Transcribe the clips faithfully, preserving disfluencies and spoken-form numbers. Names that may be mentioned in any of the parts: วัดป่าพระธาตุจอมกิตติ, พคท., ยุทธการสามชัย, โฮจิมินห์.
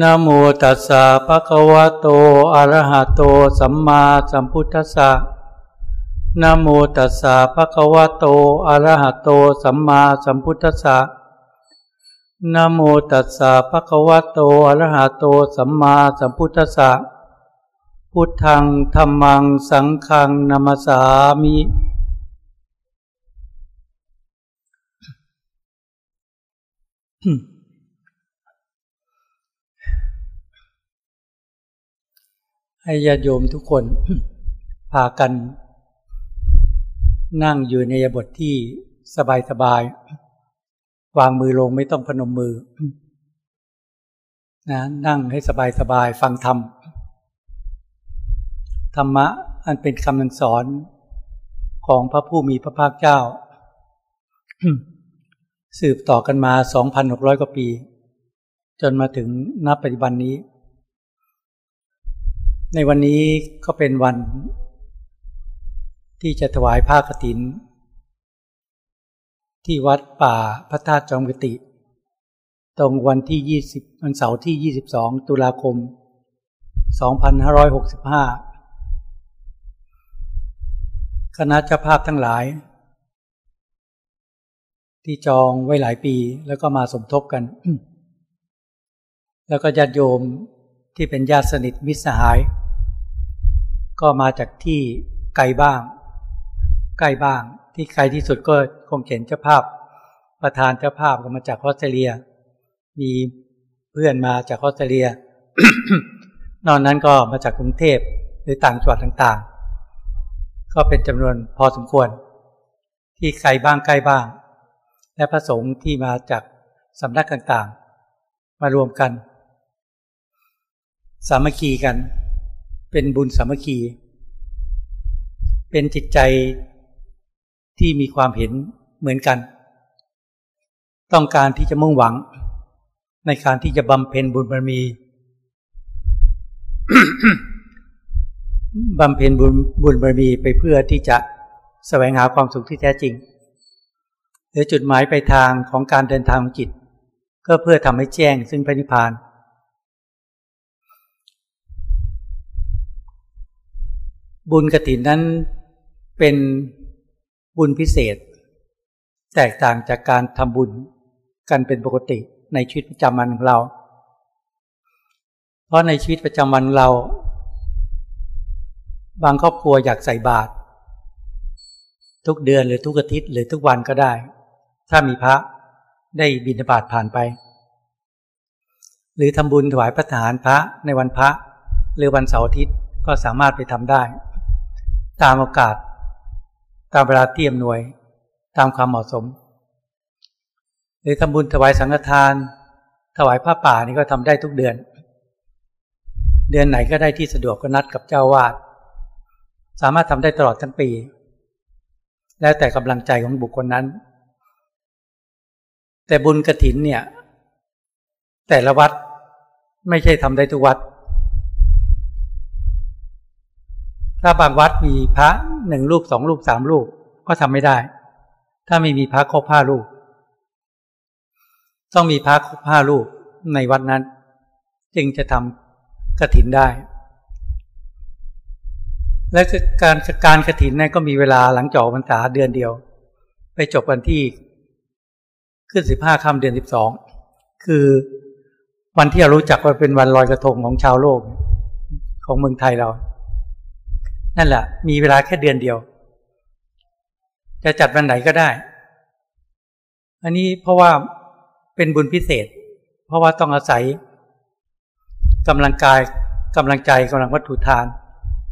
นะโมตัสสะภะคะวะโตอะระหะโตสัมมาสัมพุทธัสสะนะโมตัสสะภะคะวะโตอะระหะโตสัมมาสัมพุทธัสสะนะโมตัสสะภะคะวะโตอะระหะโตสัมมาสัมพุทธัสสะพุทธังธัมมังสังฆังนะมัสสามิให้ญาติโยมทุกคนพากันนั่งอยู่ในอิริยาบถที่สบายๆวางมือลงไม่ต้องพนมมือนะนั่งให้สบายๆฟังธรรมธรรมะอันเป็นคำสอนของพระผู้มีพระภาคเจ้า สืบต่อกันมา สองพันหกร้อย กว่าปีจนมาถึงณปัจจุบันนี้ในวันนี้ก็เป็นวันที่จะถวายผ้ากฐินที่วัดป่าพระธาตุจอมกติตรงวันที่ ยี่สิบ วันเสาร์ที่ ยี่สิบสอง ตุลาคม สองพันห้าร้อยหกสิบห้า คณะเจ้าภาพทั้งหลายที่จองไว้หลายปีแล้วก็มาสมทบกัน แล้วก็ญาติโยมที่เป็นญาติสนิทมิตรสหายก็มาจากที่ไกลบ้างใกล้บ้างที่ไกลที่สุดก็คงเห็นเจ้าภาพประธานเจ้าภาพก็มาจากออสเตรเลียมีเพื่อนมาจากออสเตรเลีย นอกนั้นก็มาจากกรุงเทพหรือต่างจังหวัดต่างๆก็เป็นจำนวนพอสมควรที่ไกลบ้างใกล้บ้างและพระสงฆ์ที่มาจากสำนักต่างๆมารวมกันสามัคคีกันเป็นบุญสามัคคีเป็นจิตใจที่มีความเห็นเหมือนกันต้องการที่จะมุ่งหวังในการที่จะบำเพ็ญบุญบารมี บำเพ็ญบุญบุญบารมีไปเพื่อที่จะแสวงหาความสุขที่แท้จริงหรือจุดหมายปลายทางของการเดินทางของจิตก็เพื่อทำให้แจ้งซึ่งพระนิพพานบุญกฐินนั้นเป็นบุญพิเศษแตกต่างจากการทำบุญกันเป็นปกติในชีวิตประจำวันของเราเพราะในชีวิตประจำวันเราบางครอบครัวอยากใส่บาตรทุกเดือนหรือทุกอาทิตย์หรือทุกวันก็ได้ถ้ามีพระได้บิณฑบาตผ่านไปหรือทำบุญถวายพระทหารพระในวันพระหรือวันเสาร์อาทิตย์ก็สามารถไปทำได้ตามโอกาสตามเวลาที่อำนวยตามความเหมาะสมหรือทำบุญถวายสังฆทานถวายผ้าป่านี่ก็ทำได้ทุกเดือนเดือนไหนก็ได้ที่สะดวกก็นัดกับเจ้าวาดสามารถทำได้ตลอดทั้งปีแล้วแต่กำลังใจของบุคคลนั้นแต่บุญกฐินเนี่ยแต่ละวัดไม่ใช่ทำได้ทุกวัดถ้าบางวัดมีพระหนึ่งรูปสองรูปสามรูปก็ทำไม่ได้ถ้าไม่มีพระครบห้ารูปต้องมีพระครบห้ารูปในวัดนั้นจึงจะทำกฐินได้และการการกฐินนั้นก็มีเวลาหลังจบพรรษาเดือนเดียวไปจบวันที่ขึ้นสิบห้าค่ำเดือนสิบสองคือวันที่เรารู้จักว่าเป็นวันลอยกระทงของชาวโลกของเมืองไทยเรานั่นแหละมีเวลาแค่เดือนเดียวจะจัดวันไหนก็ได้อันนี้เพราะว่าเป็นบุญพิเศษเพราะว่าต้องอาศัยกำลังกายกำลังใจกำลังวัตถุทาน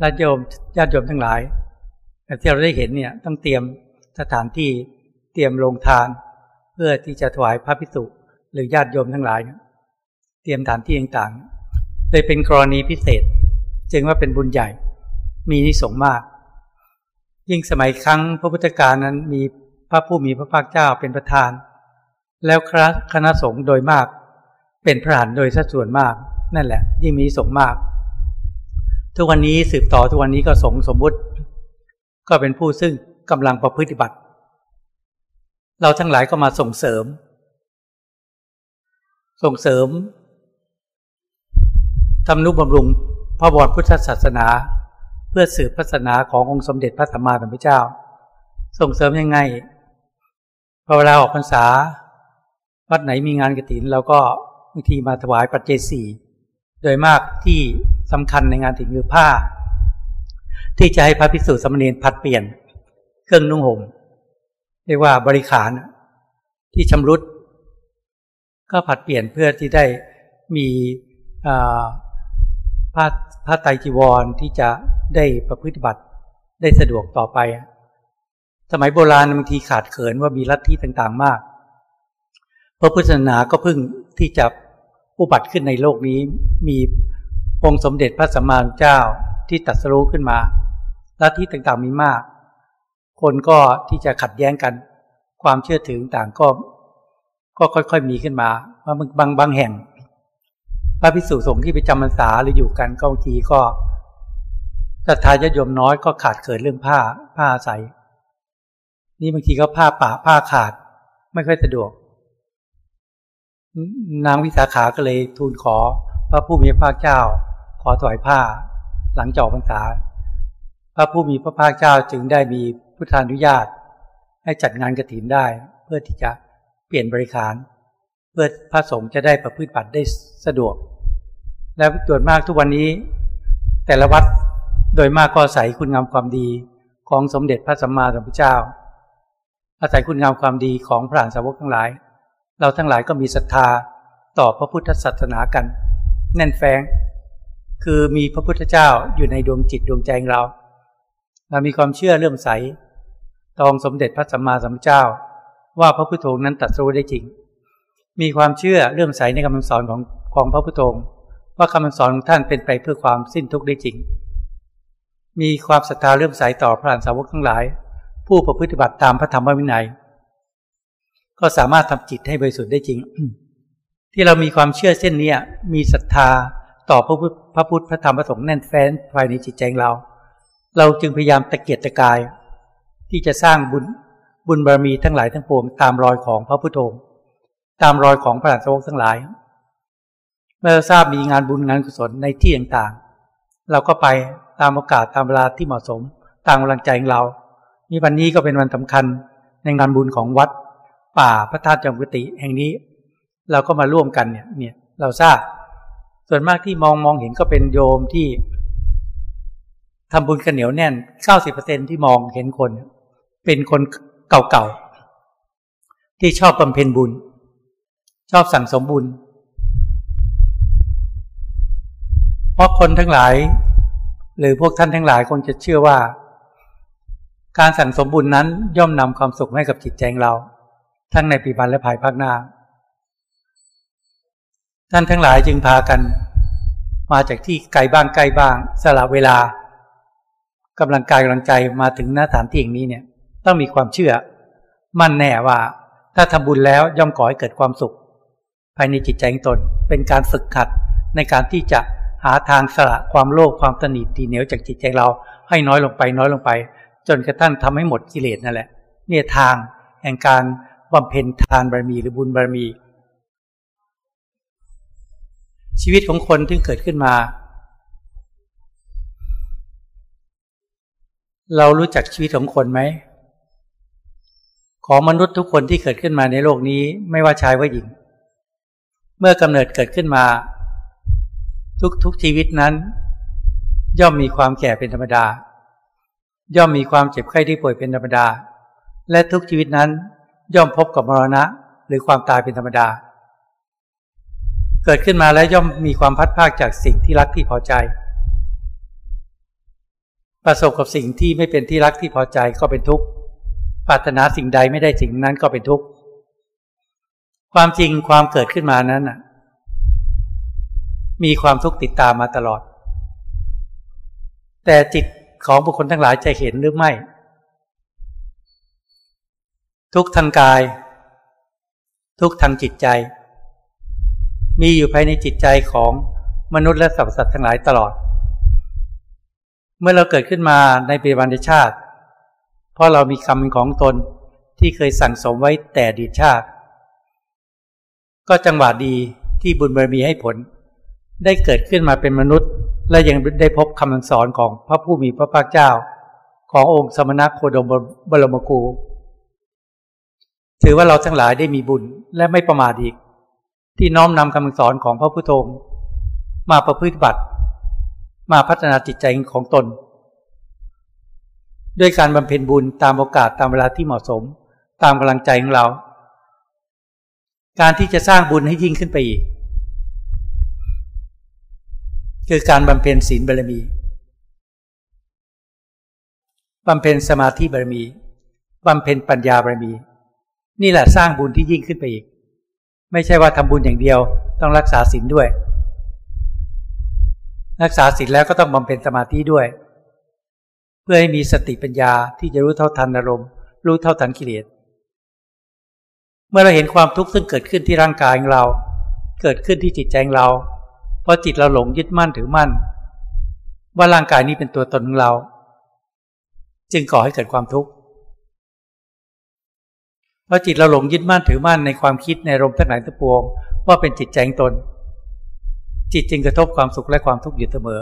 ญาติโยมญาติโยมทั้งหลายแต่ที่เราได้เห็นเนี่ยต้องเตรียมสถานที่เตรียมโรงทานเพื่อที่จะถวายพระภิกษุหรือญาติโยมทั้งหลายเตรียมสถานที่ต่างๆเลยเป็นกรณีพิเศษจึงว่าเป็นบุญใหญ่มีนิสงส์มากยิ่งสมัยครั้งพระพุทธกาลนั้นมีพระผู้มีพระภาคเจ้าเป็นประธานแล้วคณะสงฆ์โดยมากเป็นพระอรหันต์โดยสัดส่วนมากนั่นแหละยิ่งมีนิสงส์มากทุกวันนี้สืบต่อทุกวันนี้ก็สงฆ์สมมุติก็เป็นผู้ซึ่งกำลังประพฤติบัติเราทั้งหลายก็มาส่งเสริมส่งเสริม ทำนุบำรุงพระบวรพุทธศาสนาเพื่อสืบศาสนาขององค์สมเด็จพระสัมมาสัมพุทธเจ้าส่งเสริมยังไงพอเวลาออกพรรษาวัดไหนมีงานกฐินเราก็บางทีมาถวายปัจเจศีโดยมากที่สำคัญในงานกฐินคือผ้าที่จะให้พระภิกษุสามเณรผัดเปลี่ยนเครื่องนุ่งห่มเรียกว่าบริขารที่ชำรุดก็ผัดเปลี่ยนเพื่อที่ได้มีผ้าผ้าไตรจีวรที่จะได้ประพฤติบัติได้สะดวกต่อไปสมัยโบราณบางทีขาดเขินว่ามีลัทธิต่างๆมากพระพุทธศาสนาก็เพิ่งที่จะอุบัติขึ้นในโลกนี้มีองค์สมเด็จพระสัมมาสัมพุทธเจ้าที่ตรัสรู้ขึ้นมาลัทธิต่างๆมีมากคนก็ที่จะขัดแย้งกันความเชื่อถือต่างก็ก็ค่อยๆมีขึ้นมาว่าบางบางแห่งพระภิกษุสงฆ์ที่ไปจำพรรษาหรืออยู่กันก็บางทีก็ศรัทธาญาติโยมน้อยก็ขาดเกิดเรื่องผ้าผ้าอาศัยนี่บางทีก็ผ้าป่าผ้าขาดไม่ค่อยสะดวกนางวิสาขาก็เลยทูลขอพระผู้มีพระภาคเจ้าขอถวายผ้าหลังจบพรรษาพระผู้มีพระภาคเจ้าจึงได้มีพุทธานุญาตให้จัดงานกฐินได้เพื่อที่จะเปลี่ยนบริขารเพื่อพระสงฆ์จะได้ประพฤติบัติได้สะดวกและส่วนมากทุกวันนี้แต่ละวัดโดยมากก็อาศัยคุณงามความดีของสมเด็จพระสัมมาสัมพุทธเจ้าอาศัยคุณงามความดีของพระอรหันตสาวกทั้งหลายเราทั้งหลายก็มีศรัทธาต่อพระพุทธศาสนากันแน่นแฟ้งคือมีพระพุทธเจ้าอยู่ในดวงจิตดวงใจของเราเรามีความเชื่อเลื่อมใสต่อองค์สมเด็จพระสัมมาสัมพุทธเจ้าว่าพระพุทธองค์นั้นตรัสรู้ได้จริงมีความเชื่อเลื่อมใสในคำสอนของของพระพุทธองค์ว่าคำสอนของท่านเป็นไปเพื่อความสิ้นทุกข์ได้จริงมีความศรัทธาเลื่อมใสต่อพระอรหันตสาวกทั้งหลายผู้ประพฤติบัติตามพระธรรมวินัยก็สามารถทำจิตให้บริสุทธิ์ได้จริง ที่เรามีความเชื่อเช่นนี้มีศรัทธาต่อพระพุทธพระพุทธพระธรรมพระสงฆ์แน่นแฟ้นภายในจิตใจเราเราจึงพยายามตะเกียกตะกายที่จะสร้างบุญบุญบารมีทั้งหลายทั้งปวงตามรอยของพระพุทธองค์ตามรอยของพระอรหันตสาวกทั้งหลายเมื่อทราบมีงานบุญงานกุศลในที่ต่างๆเราก็ไปตามโอกาสตามเวลาที่เหมาะสมตามกำลังใจของเรามีวันนี้ก็เป็นวันสำคัญในงานบุญของวัดป่าพระธาตุจอมกุฏิแห่งนี้เราก็มาร่วมกันเนี่ยเนี่ยเราทราบส่วนมากที่มองมองเห็นก็เป็นโยมที่ทำบุญกันเหนียวแน่น เก้าสิบเปอร์เซ็นต์ ที่มองเห็นคนเป็นคนเก่าๆที่ชอบบำเพ็ญบุญชอบสั่งสมบุญเพราะคนทั้งหลายหรือพวกท่านทั้งหลายคงจะเชื่อว่าการสั่งสมบุญนั้นย่อมนำความสุขให้กับจิตใจเราทั้งในปีบันและภายภาคหน้าท่านทั้งหลายจึงพากันมาจากที่ไกลบ้างใกล้บ้างสละเวลากำลังกายกำลังใจมาถึงหน้าสถานที่อย่างนี้เนี่ยต้องมีความเชื่อมั่นแน่ว่าถ้าทำบุญแล้วย่อมก่อให้เกิดความสุขภายในจิตใจของตนเป็นการฝึกขัดในการที่จะหาทางสละความโลภความตณีตีเหนียวจากจิตใจเราให้น้อยลงไปน้อยลงไปจนกระทั่งทำให้หมดกิเลสนั่นแหละเนี่ยทางแห่งการบำเพ็ญทานบารมีหรือบุญบารมีชีวิตของคนที่เกิดขึ้นมาเรารู้จักชีวิตของคนไหมของมนุษย์ทุกคนที่เกิดขึ้นมาในโลกนี้ไม่ว่าชายว่าหญิงเมื่อกำเนิดเกิดขึ้นมาทุกๆชีวิตนั้นย่อมมีความแก่เป็นธรรมดาย่อมมีความเจ็บไข้ที่ป่วยเป็นธรรมดาและทุกชีวิตนั้นย่อมพบกับมรณะหรือความตายเป็นธรรมดาเกิดขึ้นมาแล้วย่อมมีความพัดพรากจากสิ่งที่รักที่พอใจประสบกับสิ่งที่ไม่เป็นที่รักที่พอใจก็เป็นทุกข์ปรารถนาสิ่งใดไม่ได้สิ่งนั้นก็เป็นทุกข์ความจริงความเกิดขึ้นมานั้นน่ะมีความทุกข์ติดตามมาตลอดแต่จิตของบุคคลทั้งหลายจะเห็นหรือไม่ทุกทางกายทุกทางจิตใจมีอยู่ภายในจิตใจของมนุษย์และสรรพสัตว์ทั้งหลายตลอดเมื่อเราเกิดขึ้นมาในปัจจุบันชาติเพราะเรามีกรรมของตนที่เคยสั่งสมไว้แต่อดีตชาติก็จังหวะดีที่บุญบารมีให้ผล ได้เกิดขึ้นมาเป็นมนุษย์และยังได้พบคำสอนของพระผู้มีพระภาคเจ้าขององค์สมณะโคดมบรมครูถือว่าเราทั้งหลายได้มีบุญและไม่ประมาทอีกที่น้อมนำคำสอนของพระพุทโธมาประพฤติบัติมาพัฒนาจิตใจของตนด้วยการบำเพ็ญบุญตามโอกาสตามเวลาที่เหมาะสมตามกำลังใจของเราการที่จะสร้างบุญให้ยิ่งขึ้นไปอีกคือการบำเพ็ญศีลบารมีบำเพ็ญสมาธิบารมีบำเพ็ญปัญญาบารมีนี่แหละสร้างบุญที่ยิ่งขึ้นไปอีกไม่ใช่ว่าทำบุญอย่างเดียวต้องรักษาศีลด้วยรักษาศีลแล้วก็ต้องบำเพ็ญสมาธิด้วยเพื่อให้มีสติปัญญาที่จะรู้เท่าทันอารมณ์รู้เท่าทันกิเลสเมื่อเราเห็นความทุกข์ซึ่งเกิดขึ้นที่ร่างกายของเราเกิดขึ้นที่จิตใจของเราเพราะจิตเราหลงยึดมั่นถือมั่นว่าร่างกายนี้เป็นตัวตนของเราจึงก่อให้เกิดความทุกข์เพราะจิตเราหลงยึดมั่นถือมั่นในความคิดในอารมณ์ทั้งหลายทั้งปวงว่าเป็นจิตใจของตนจิตจึงกระทบความสุขและความทุกข์อยู่เสมอ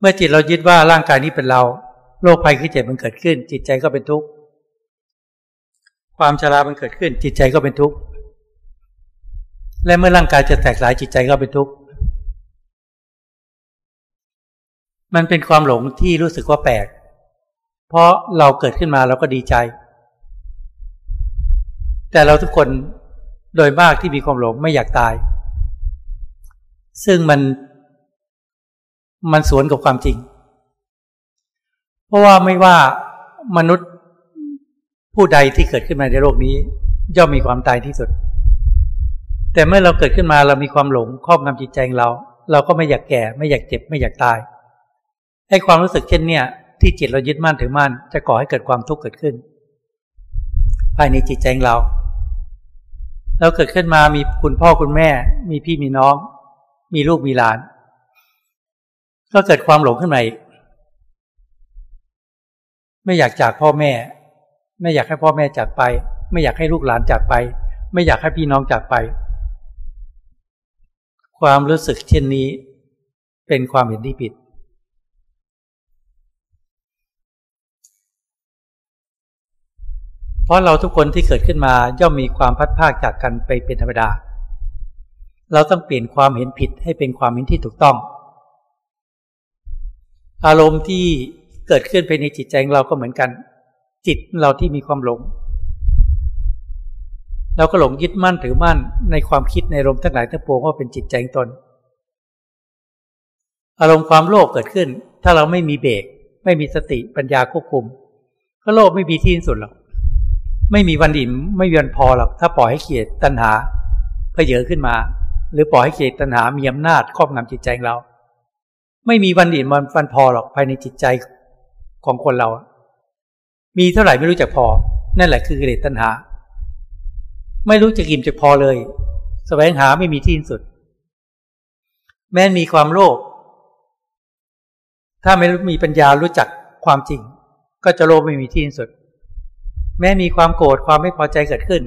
เมื่อจิตเรายึดว่าร่างกายนี้เป็นเราโรคภัยคือเจ็บมันเกิดขึ้นจิตใจก็เป็นทุกข์ความชรามันเกิดขึ้นจิตใจก็เป็นทุกข์และเมื่อร่างกายจะแตกสลายจิตใจก็เป็นทุกข์มันเป็นความหลงที่รู้สึกว่าแปลกเพราะเราเกิดขึ้นมาเราก็ดีใจแต่เราทุกคนโดยมากที่มีความหลงไม่อยากตายซึ่งมันมันสวนกับความจริงเพราะว่าไม่ว่ามนุษย์ผู้ใดที่เกิดขึ้นมาในโลกนี้ย่อมมีความตายที่สุดแต่เมื่อเราเกิดขึ้นมาเรามีความหลงครอบงำจิตใจของเราเราก็ไม่อยากแก่ไม่อยากเจ็บไม่อยากตายให้ความรู้สึกเช่นเนี้ยที่จิตเรายึดมั่นถือมั่นจะก่อให้เกิดความทุกข์เกิดขึ้นภายในจิตใจของเราเราเกิดขึ้นมามีคุณพ่อคุณแม่มีพี่มีน้องมีลูกมีหลานก็เกิดความหลงขึ้นมาอีกไม่อยากจากพ่อแม่ไม่อยากให้พ่อแม่จากไปไม่อยากให้ลูกหลานจากไปไม่อยากให้พี่น้องจากไปความรู้สึกเช่นนี้เป็นความเห็นที่ผิดเพราะเราทุกคนที่เกิดขึ้นมาย่อมมีความพัดพรากจากกันไปเป็นธรรมดาเราต้องเปลี่ยนความเห็นผิดให้เป็นความเห็นที่ถูกต้องอารมณ์ที่เกิดขึ้นภายในจิตใจของเราก็เหมือนกันจิตเราที่มีความหลงเราก็หลงยึดมั่นถือมั่นในความคิดในอารมณ์ทั้งหลายทั้งปวงว่าเป็นจิตใจของตนอารมณ์ความโลภเกิดขึ้นถ้าเราไม่มีเบรกไม่มีสติปัญญาควบคุมก็โลภไม่มีที่สิ้นสุดหรอกไม่มีวันอิ่มไม่มีวันพอหรอกถ้าปล่อยให้กิเลสตัณหาเผยเยอะขึ้นมาหรือปล่อยให้กิเลสตัณหามีอำนาจครอบงำจิตใจเราไม่มีวันอิ่มวันพอหรอกภายในจิตใจของคนเรามีเท่าไหร่ไม่รู้จักพอนั่นแหละคือกิเลสตัณหาไม่รู้จักอิ่มจักพอเลยแสวงหาไม่มีที่สิ้นสุดแม้มีความโลภถ้าไม่มีปัญญารู้จักความจริงก็จะโลภไม่มีที่สิ้นสุดแม้มีความโกรธความไม่พอใจเกิดขึ้น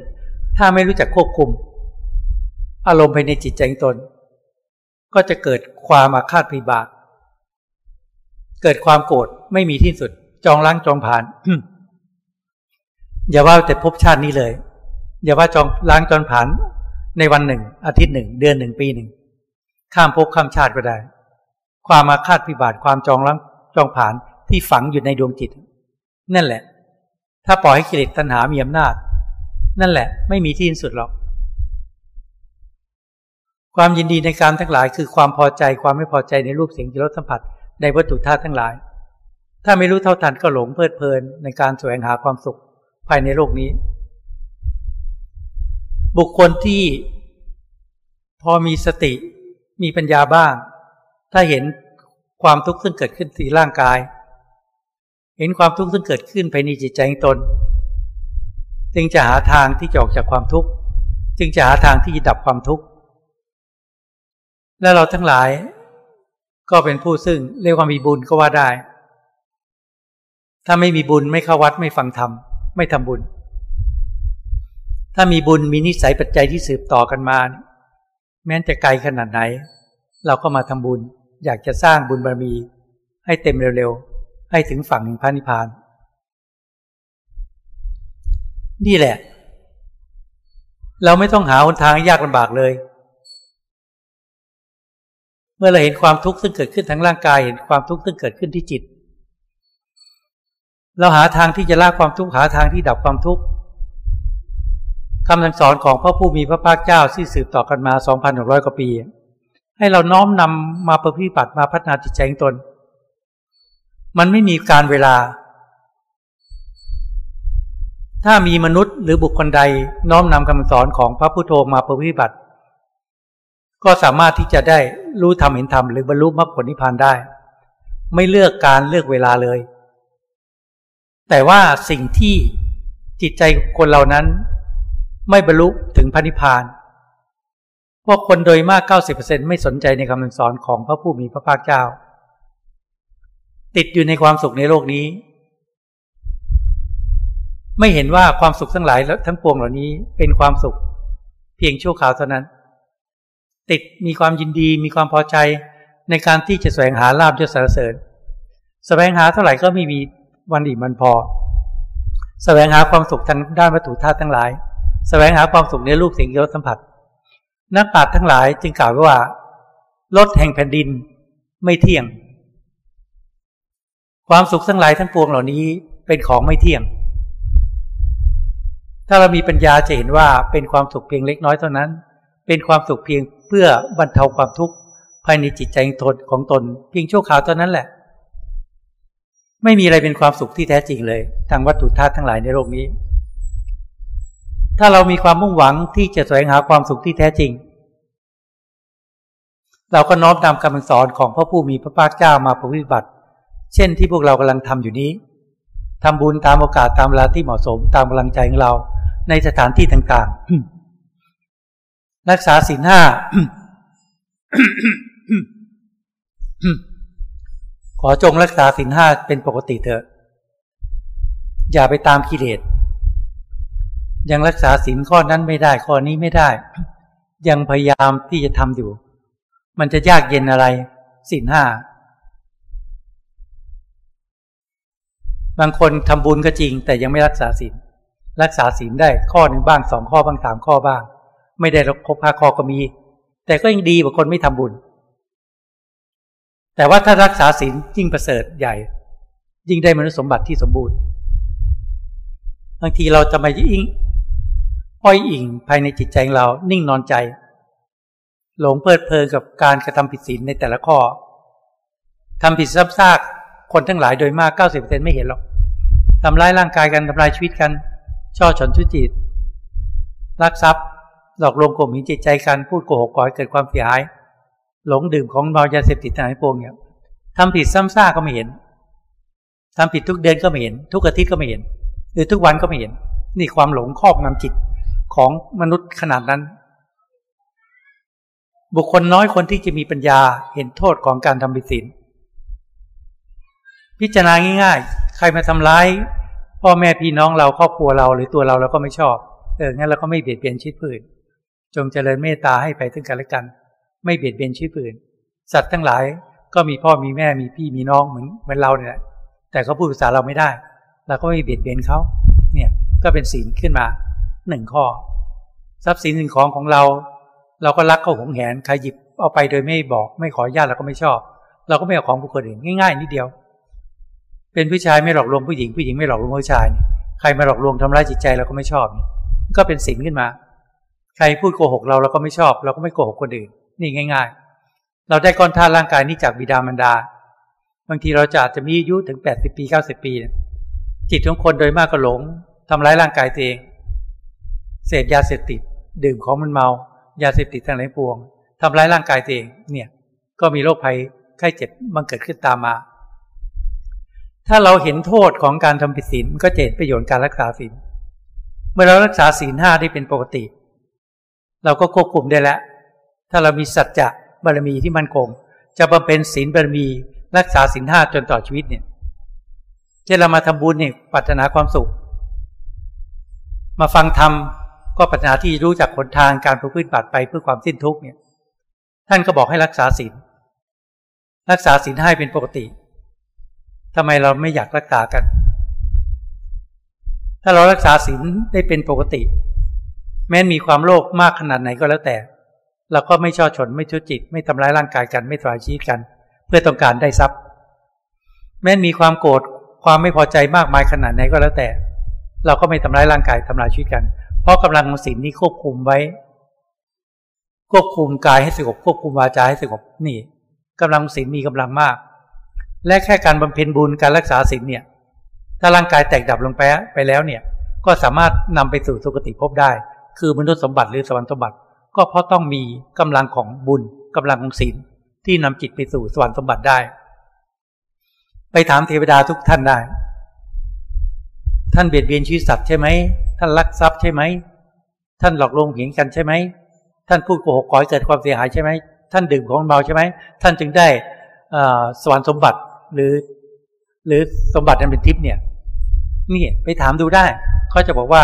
ถ้าไม่รู้จักควบคุมอารมณ์ภายในจิตใจตนก็จะเกิดความอาฆาตพยาบาทเกิดความโกรธไม่มีที่สุดจองล้างจองผ่าน อย่าว่าแต่พบชาตินี้เลยอย่าว่าจองล้างจองผ่านในวันหนึ่งอาทิตย์หนึ่งเดือนหนึ่งปีหนึ่งข้ามภพข้ามชาติก็ได้ความอาฆาตพยาบาทความจองล้างจองผ่านที่ฝังอยู่ในดวงจิตนั่นแหละถ้าปล่อยให้กิเลสตัณหามีอำนาจนั่นแหละไม่มีที่สิ้นสุดหรอกความยินดีในกามทั้งหลายคือความพอใจความไม่พอใจในรูปเสียงกลิ่นรสสัมผัสในวัตถุธาตุทั้งหลายถ้าไม่รู้เท่าทันก็หลงเพลิดเพลินในการแสวงหาความสุขภายในโลกนี้บุคคลที่พอมีสติมีปัญญาบ้างถ้าเห็นความทุกข์ซึ่งเกิดขึ้นที่ร่างกายเห็นความทุกข์ซึ่งเกิดขึ้นภายในจิตใจของตนจึงจะหาทางที่จะออกจากความทุกข์จึงจะหาทางที่จะดับความทุกข์และเราทั้งหลายก็เป็นผู้ซึ่งเรียกว่ามีบุญก็ว่าได้ถ้าไม่มีบุญไม่เข้าวัดไม่ฟังธรรมไม่ทำบุญถ้ามีบุญมีนิสัยปัจจัยที่สืบต่อกันมา แม้จะไกลขนาดไหนเราก็มาทำบุญอยากจะสร้างบุญบารมีให้เต็มเร็วๆให้ถึงฝั่งแห่งพระนิพพานนี่แหละเราไม่ต้องหาหนทางยากลำบากเลยเมื่อเราเห็นความทุกข์ซึ่งเกิดขึ้นทางร่างกายเห็นความทุกข์ซึ่งเกิดขึ้นที่จิตเราหาทางที่จะละความทุกข์หาทางที่ดับความทุกข์คำสั่งสอนของพระผู้มีพระภาคเจ้าที่สืบต่อกันมา สองพันหกร้อย กว่าปีให้เราน้อมนำมาประพฤติปฏิบัติมาพัฒนาจิตใจของตนมันไม่มีการเวลาถ้ามีมนุษย์หรือบุคคลใดน้อมนำคำสอนของพระพุทโธมาประพฤติปฏิบัติก็สามารถที่จะได้รู้ธรรมเห็นธรรมหรือบรรลุมรรคผลนิพพานได้ไม่เลือกการเลือกเวลาเลยแต่ว่าสิ่งที่จิตใจคนเหล่านั้นไม่บรรลุถึงพระนิพพานพวกคนโดยมาก เก้าสิบเปอร์เซ็นต์ ไม่สนใจในคำสอนของพระผู้มีพระภาคเจ้าติดอยู่ในความสุขในโลกนี้ไม่เห็นว่าความสุขทั้งหลายทั้งปวงเหล่านี้เป็นความสุขเพียงชั่วคราวเท่านั้นติดมีความยินดีมีความพอใจในการที่จะแสวงหาลาภยศสรรเสริญแสวงหาเท่าไหร่ก็ไม่มีวันอิ่มมันพอแสวงหาความสุขทางด้านวัตถุธาตุทั้งหลายแสวงหาความสุขในรูปเสียงรสสัมผัสนักปราชญ์ทั้งหลายจึงกล่าวว่ารสแห่งแผ่นดินไม่เที่ยงความสุขทั้งหลายทั้งปวงเหล่านี้เป็นของไม่เที่ยงถ้าเรามีปัญญาจะเห็นว่าเป็นความสุขเพียงเล็กน้อยเท่านั้นเป็นความสุขเพียงเพื่อบรรเทาความทุกข์ภายในจิตใจของตนเพียงชั่วคราวเท่านั้นแหละไม่มีอะไรเป็นความสุขที่แท้จริงเลยทางวัตถุธาตุทั้งหลายในโลกนี้ถ้าเรามีความมุ่งหวังที่จะแสวงหาความสุขที่แท้จริงเราก็น้อมนำคำสอนของพระผู้มีพระภาคเจ้ามาประพฤติปฏิบัติเช่นที่พวกเรากำลังทำอยู่นี้ทำบุญตามโอกาสตามเวลาที่เหมาะสมตามกำลังใจของเราในสถานที่ต่างๆรักษาศีลห้า ขอจงรักษาศีลห้าเป็นปกติเถอะอย่าไปตามกิเลสยังรักษาศีลข้อนั้นไม่ได้ข้อนี้ไม่ได้ยังพยายามที่จะทำอยู่มันจะยากเย็นอะไรศีลห้าบางคนทำบุญก็จริงแต่ยังไม่รักษาศีลรักษาศีลได้ข้อหนึ่งบ้างสองข้อบ้างสามข้อบ้างไม่ได้ครบห้าข้อก็มีแต่ก็ยังดีกว่าคนไม่ทำบุญแต่ว่าถ้ารักษาศีลยิ่งประเสริฐใหญ่ยิ่งได้มนุษยสมบัติที่สมบูรณ์บางทีเราจะมายิ่งอ้อยอิ่งภายในจิตใจเรานิ่งนอนใจหลงเพลิดเพลินกับการกระทำผิดศีลในแต่ละข้อทำผิดซ้ำซากคนทั้งหลายโดยมาก เก้าสิบเปอร์เซ็นต์ ไม่เห็นหรอกทำร้ายร่างกายกันทำลายชีวิตกันช่อฉนทุจริตลักทรัพย์หลอกลวงข่มเหงจิตใจกันพูดโกหกก่อให้เกิดความเสียหายหลงดื่มของเมายาเสพติดทั้งหลายพวกเนี่ยทำผิดซ้ำซากก็ไม่เห็นทำผิดทุกเดือนก็ไม่เห็นทุกอาทิตย์ก็ไม่เห็นหรือทุกวันก็ไม่เห็นนี่ความหลงครอบงำจิตของมนุษย์ขนาดนั้นบุคคลน้อยคนที่จะมีปัญญาเห็นโทษของการทำผิดศีลพิจารณาง่ายๆใครมาทำร้ายพ่อแม่พี่น้องเราครอบครัวเราหรือตัวเราเราก็ไม่ชอบเอองั้นเราก็ไม่เบียดเบียนชีวิตผู้อื่นจงเจริญเมตตาให้ไปถึงกันและกันไม่เบียดเบียนชีวิตผู้อื่นสัตว์ทั้งหลายก็มีพ่อมีแม่มีพี่มีน้องเหมือนเหมือนเราเนี่ยแต่เขาพูดภาษาเราไม่ได้เราก็ไม่เบียดเบียนเขาเนี่ยก็เป็นศีลขึ้นมาหนึ่งข้อทรัพย์สินสิ่งของของเราเราก็รักเขาหวงแหนใครหยิบเอาไปโดยไม่บอกไม่ขออนุญาตเราก็ไม่ชอบเราก็ไม่เอาของบุคคลอื่นง่ายๆนิดเดียวเป็นผู้ชายไม่หลอกลวงผู้หญิงผู้หญิงไม่หลอกลวงผู้ชายใครมาหลอกลวงทำร้ายจิตใจเราก็ไม่ชอบก็เป็นศีลขึ้นมาใครพูดโกหกเราเราก็ไม่ชอบเราก็ไม่โกหกคนอื่นนี่ง่ายๆเราได้ก้อนธาตุร่างกายนี้จากบิดามารดาบางทีเราจะอาจจะมีอายุถึงแปดสิบปีเก้าสิบปีจิตของคนโดยมากก็หลงทำร้ายร่างกายตัวเองเสพยาเสพติดดื่มของมึนเมายาเสพติดทั้งหลายปวงทำร้ายร่างกายตัวเองเนี่ยก็มีโรคภัยไข้เจ็บบังเกิดขึ้นตามมาถ้าเราเห็นโทษของการทำผิดศีลก็จะเห็นประโยชน์การรักษาศีลเมื่อเรารักษาศีลห้าได้เป็นปกติเราก็ควบคุมได้แล้วถ้าเรามีสัจจะบารมีที่มั่นคงจะบำเพ็ญศีลบารมีรักษาศีลห้าจนตลอดชีวิตเนี่ยเช่นเรามาทำบุญเนี่ยปรารถนาความสุขมาฟังธรรมก็ปรารถนาที่รู้จักหนทางการประพฤติปฏิบัติไปเพื่อความสิ้นทุกข์เนี่ย ท่านก็บอกให้รักษาศีลรักษาศีลให้เป็นปกติทำไมเราไม่อยากรักษากันถ้าเรารักษาศีลได้เป็นปกติแม้มีความโลภมากขนาดไหนก็แล้วแต่เราก็ไม่ช่อฉนไม่ทุจริตไม่ทำร้ายร่างกายกันไม่ทรายชี้กันเพื่อต้องการได้ทรัพย์แม้มีความโกรธความไม่พอใจมากมายขนาดไหนก็แล้วแต่เราก็ไม่ทำร้ายร่างกายทำลายชีวิตกันเพราะกำลังของศีลนี้ควบคุมไว้ควบคุมกายให้สงบควบคุมวาจาให้สงบนี่กำลังศีลมีกำลังมากและแค่การบำเพ็ญบุญการรักษาศีลเนี่ยถ้าร่างกายแตกดับลงไปไปแล้วเนี่ยก็สามารถนำไปสู่สุคติภพได้คือมนุษย์สมบัติหรือสวรรค์สมบัติก็เพราะต้องมีกำลังของบุญกำลังของศีลที่นำจิตไปสู่สวรรค์สมบัติได้ไปถามเทวดาทุกท่านได้ท่านเบียดเบียนชีวิตสัตว์ใช่ไหมท่านลักทรัพย์ใช่ไหมท่านหลอกลวงหญิงกันใช่ไหมท่านพูดโกหกก่อให้เกิดความเสียหายใช่ไหมท่านดื่มของเมาใช่ไหมท่านจึงได้สวรรค์สมบัติหรือหรือสมบัติอันเป็นทิพย์เนี่ยนี่ไปถามดูได้เขาจะบอกว่า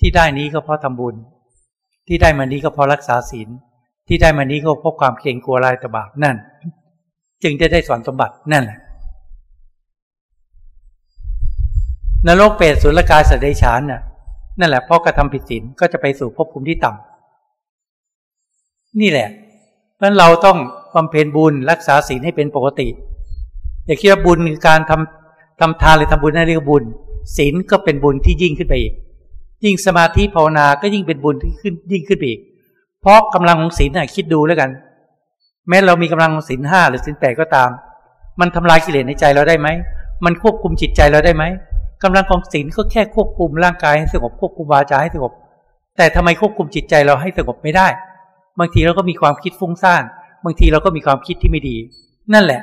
ที่ได้นี้ก็เพราะทำบุญที่ได้มานี้ก็เพราะรักษาศีลที่ได้มานี้ก็เพราะความเกรงกลัวลายตบะนั่นจึงจะได้สวรรค์สมบัตินั่นนรกเปรตสุรกายสัตว์เดรัจฉานน่ะนั่นแหละเพราะกระทำผิดศีลก็จะไปสู่ภพภูมิที่ต่ำนี่แหละเพราะฉะนั้นเราต้องบำเพ็ญบุญรักษาศีลให้เป็นปกติอย่าคิดว่าบุญคือการทำทำทานหรือทำบุญนั่นเรียกบุญศีลก็เป็นบุญที่ยิ่งขึ้นไปอีกยิ่งสมาธิภาวนาก็ยิ่งเป็นบุญที่ขึ้นยิ่งขึ้นไปอีกเพราะกำลังของศีลน่ะคิดดูแล้วกันแม้เรามีกำลังของศีลห้าหรือศีลแปดก็ตามมันทำลายกิเลสในใจเราได้ไหมมันควบคุมจิตใจเราได้ไหมกำลังของศีลก็แค่ควบคุมร่างกายให้สงบควบคุมวาจาให้สงบแต่ทำไมควบคุมจิตใจเราให้สงบไม่ได้บางทีเราก็มีความคิดฟุ้งซ่านบางทีเราก็มีความคิดที่ไม่ดีนั่นแหละ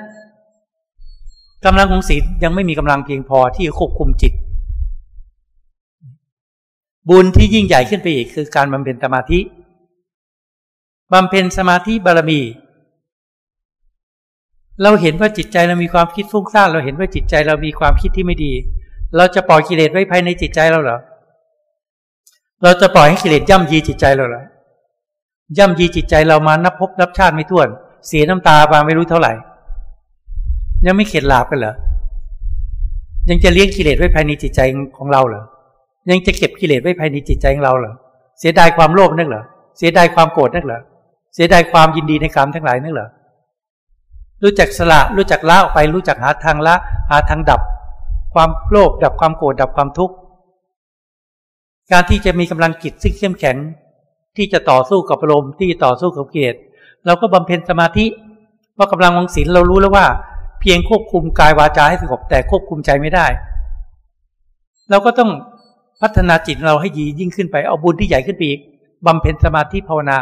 กำลังของศีลยังไม่มีกำลังเพียงพอที่จะควบคุมจิตบุญที่ยิ่งใหญ่ขึ้นไปอีกคือการบำเพ็ญสมาธิบำเพ็ญสมาธิบารมีเราเห็นว่าจิตใจเรามีความคิดฟุ้งซ่านเราเห็นว่าจิตใจเรามีความคิดที่ไม่ดีเราจะปล่อยกิเลสไว้ภายในจิตใจเราเหรอเราจะปล่อยให้กิเลสย่ำยีจิตใจเราเหรอย่ำยีจิตใจเรามานับพบนับชาติไม่ถ้วนเสียน้ำตาบางไม่รู้เท่าไหร่ยังไม่เข็ดหลาบกันเหรอยังจะเลี้ยงกิเลสไว้ภายในจิตใจของเราเหรอยังจะเก็บกิเลสไว้ภายในจิตใจของเราเหรอเสียดายความโลภนักเหรอเสียดายความโกรธนักเหรอเสียดายความยินดีในกามทั้งหลายนักเหรอรู้จักสละรู้จักละออกไปรู้จักหาทางละหาทางดับความโลภดับความโกรธดับความทุกข์การที่จะมีกำลังจิตซึ่งเข้มแข็งที่จะต่อสู้กับอารมณ์ที่ต่อสู้กับกิเลสเราก็บำเพ็ญสมาธิเพราะกำลังของศีลเรารู้แล้วว่าเพียงควบคุมกายวาจาให้สงบแต่ควบคุมใจไม่ได้เราก็ต้องพัฒนาจิตเราให้ยิ่งขึ้นไปเอาบุญที่ใหญ่ขึ้นไปอีกบำเพ็ญสมาธิภาวนา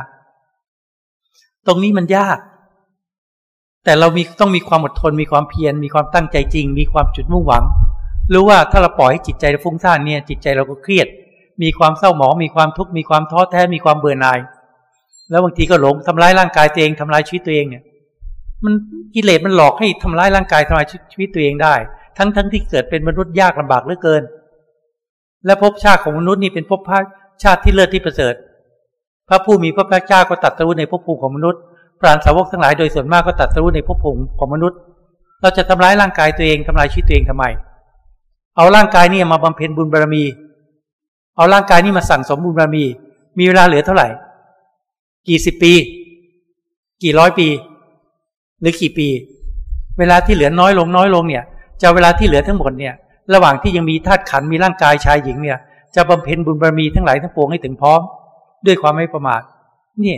ตรงนี้มันยากแต่เรามีต้องมีความอดทนมีความเพียรมีความตั้งใจจริงมีความจุดมุ่งหวังรู้ว่าถ้าเราปล่อยให้จิตใจเราฟุ้งซ่านเนี่ยจิตใจเราก็เครียดมีความเศร้าหมองมีความทุกข์มีความท้อแท้มีความเบื่อหน่ายแล้วบางทีก็หลงทำร้ายร่างกายตัวเองทำร้ายชีวิตตัวเองเนี่ยมันกิเลสมันหลอกให้ทำร้ายร่างกายทำร้ายชีวิตตัวเองได้ทั้งทั้งที่เกิดเป็นมนุษย์ยากลำบากเหลือเกินและภพชาติของมนุษย์นี่เป็นภพชาติที่เลิศที่ประเสริฐพระผู้มีพระภาคเจ้าก็ตรัสรู้ในภพภูมิของมนุษย์ปราณสาวกทั้งหลายโดยส่วนมากก็ตรัสรู้ในภพภูมิของมนุษย์เราจะทำร้ายร่างกายตัวเองทำร้ายชีวิตตัวเองทำไมเอาร่างกายนี่มาบำเพ็ญบุญบารมีเอาร่างกายนี่มาสั่งสมบุญบารมีมีเวลาเหลือเท่าไหร่กี่สิบปีกี่ร้อยปีหรือกี่ปีเวลาที่เหลือน้อยลงน้อยลงเนี่ยจะเวลาที่เหลือทั้งหมดเนี่ยระหว่างที่ยังมีธาตุขันธ์มีร่างกายชายหญิงเนี่ยจะบำเพ็ญบุญบารมีทั้งหลายทั้งปวงให้ถึงพร้อมด้วยความไม่ประมาทนี่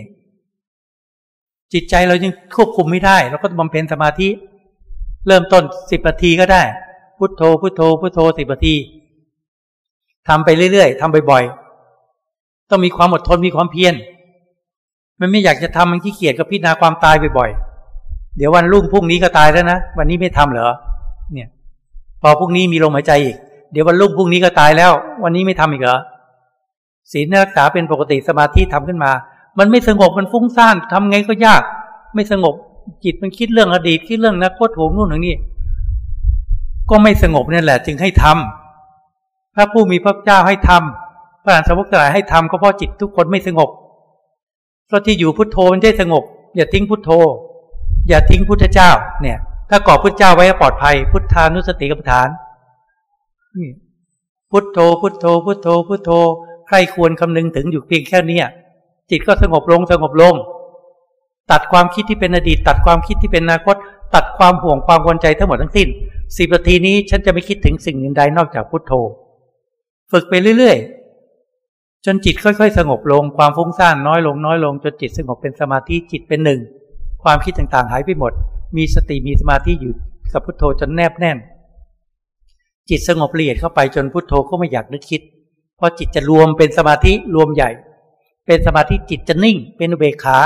จิตใจเรายังควบคุมไม่ได้เราก็บำเพ็ญสมาธิเริ่มต้นสิบนาทีก็ได้พุทโธพุทโธพุทโธสิบนาทีทำไปเรื่อยๆทำบ่อยๆต้องมีความอดทนมีความเพียรมันไม่อยากจะทำมันขี้เกียจกับพิจารณาความตายบ่อยๆเดี๋ยววันรุ่งพรุ่งนี้ก็ตายแล้วนะวันนี้ไม่ทำเหรอเนี่ยพอพรุ่งนี้มีลมหายใจอีกเดี๋ยววันรุ่งพรุ่งนี้ก็ตายแล้ววันนี้ไม่ทำอีกเหรอศีลรักษาเป็นปกติสมาธิทำขึ้นมามันไม่สงบมันฟุ้งซ่านทำไงก็ยากไม่สงบจิตมันคิดเรื่องอดีตคิดเรื่องอนาคตโหมนู่นอย่างนี้ก็ไม่สงบนั่นแหละจึงให้ทำพระผู้มีพระเจ้าให้ทำพระอรหันตสาวกทั้งหลายให้ทำก็เพราะจิตทุกคนไม่สงบเพราะที่อยู่พุทโธมันได้สงบ อย่าทิ้งพุทโธอย่าทิ้งพุทธเจ้าเนี่ยถ้ากอบพุทธเจ้าไว้ปลอดภัยพุทธานุสติกรรมฐานนี่พุทโธพุทโธพุทโธพุทโธใครควรคำนึงถึงอยู่เพียงแค่นี้จิตก็สงบลงสงบลงตัดความคิดที่เป็นอดีตตัดความคิดที่เป็นอนาคตตัดความห่วงความกังวลใจทั้งหมดทั้งสิ้นสิบนาทีนี้ฉันจะไม่คิดถึงสิ่งอื่นใดนอกจากพุทโธฝึกไปเรื่อยๆจนจิตค่อยๆสงบลงความฟุ้งซ่านน้อยลงน้อยลงจนจิตสงบเป็นสมาธิจิตเป็นหนึ่งความคิดต่างๆหายไปหมดมีสติมีสมาธิอยู่กับพุทโธจนแนบแน่นจิตสงบละเอียดเข้าไปจนพุทโธก็ไม่อยากนึกคิดพอจิตจะรวมเป็นสมาธิรวมใหญ่เป็นสมาธิจิตจะนิ่งเป็นอุเบกขา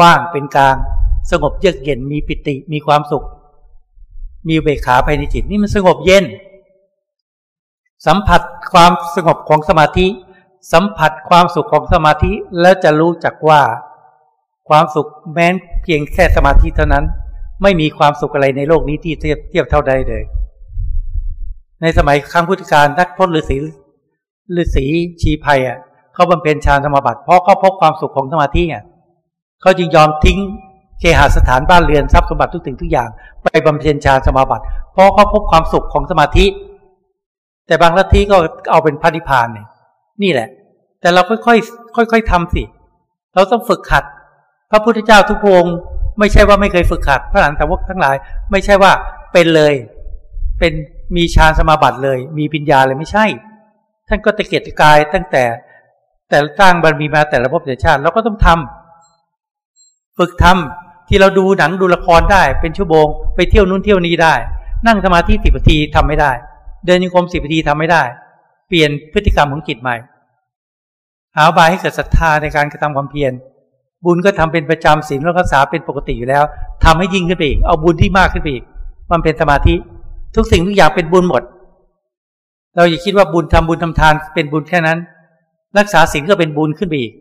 ว่างเป็นกลางสงบเยือกเย็นมีปิติมีความสุขมีอุเบกขาภายในจิตนี่มันสงบเย็นสัมผัสความสงบของสมาธิสัมผัสความสุขของสมาธิแล้วจะรู้จักว่าความสุขแม้นเพียงแค่สมาธิเท่านั้นไม่มีความสุขอะไรในโลกนี้ที่เทียบเทียบเท่าใดเลยในสมัยครั้งพุทธกาลนักพจน์ฤาษีฤาษีชีไพอ่ะเขาบำเพ็ญฌานสมาบัติเพราะเขาพบความสุขของสมาธิไงเขาจึงยอมทิ้งเคหสถานบ้านเรือนทรัพย์สมบัติทุกสิ่งทุกอย่างไปบำเพ็ญฌานสมาบัติเพราะเขาพบความสุขของสมาธิแต่บางลัทธิก็เอาเป็นพระนิพพานเนี่ยนี่แหละแต่เราค่อยๆค่อยๆทำสิเราต้องฝึกขัดพระพุทธเจ้าทุกพระองค์ไม่ใช่ว่าไม่เคยฝึกขัดพระอรหันตสาวกทั้งหลายไม่ใช่ว่าเป็นเลยเป็นมีฌานสมาบัติเลยมีปัญญาเลยไม่ใช่ท่านก็ตะเกียกตะกายตั้งแต่แต่สร้างบารมีมาแต่ละภพแต่ละชาติเราก็ต้องทำฝึกทำที่เราดูหนังดูละครได้เป็นชั่วโมงไปเที่ยวนู้นเที่ยวนี้ได้นั่งสมาธิสิบนาทีทำไม่ได้เดินโยกมสิบนาทีทำไม่ได้เปลี่ยนพฤติกรรมของจิตใหม่หาอุบายให้เกิดศรัทธาในการกระทำความเพียรบุญก็ทำเป็นประจำศีลรักษาเป็นปกติอยู่แล้วทำให้ยิ่งขึ้นไปอีกเอาบุญที่มากขึ้นไปอีกมันเป็นสมาธิทุกสิ่งทุกอย่างเป็นบุญหมดเราอย่าคิดว่าบุญทำบุญทำทานเป็นบุญแค่นั้นรักษาศีลก็เป็นบุญขึ้นไปอีก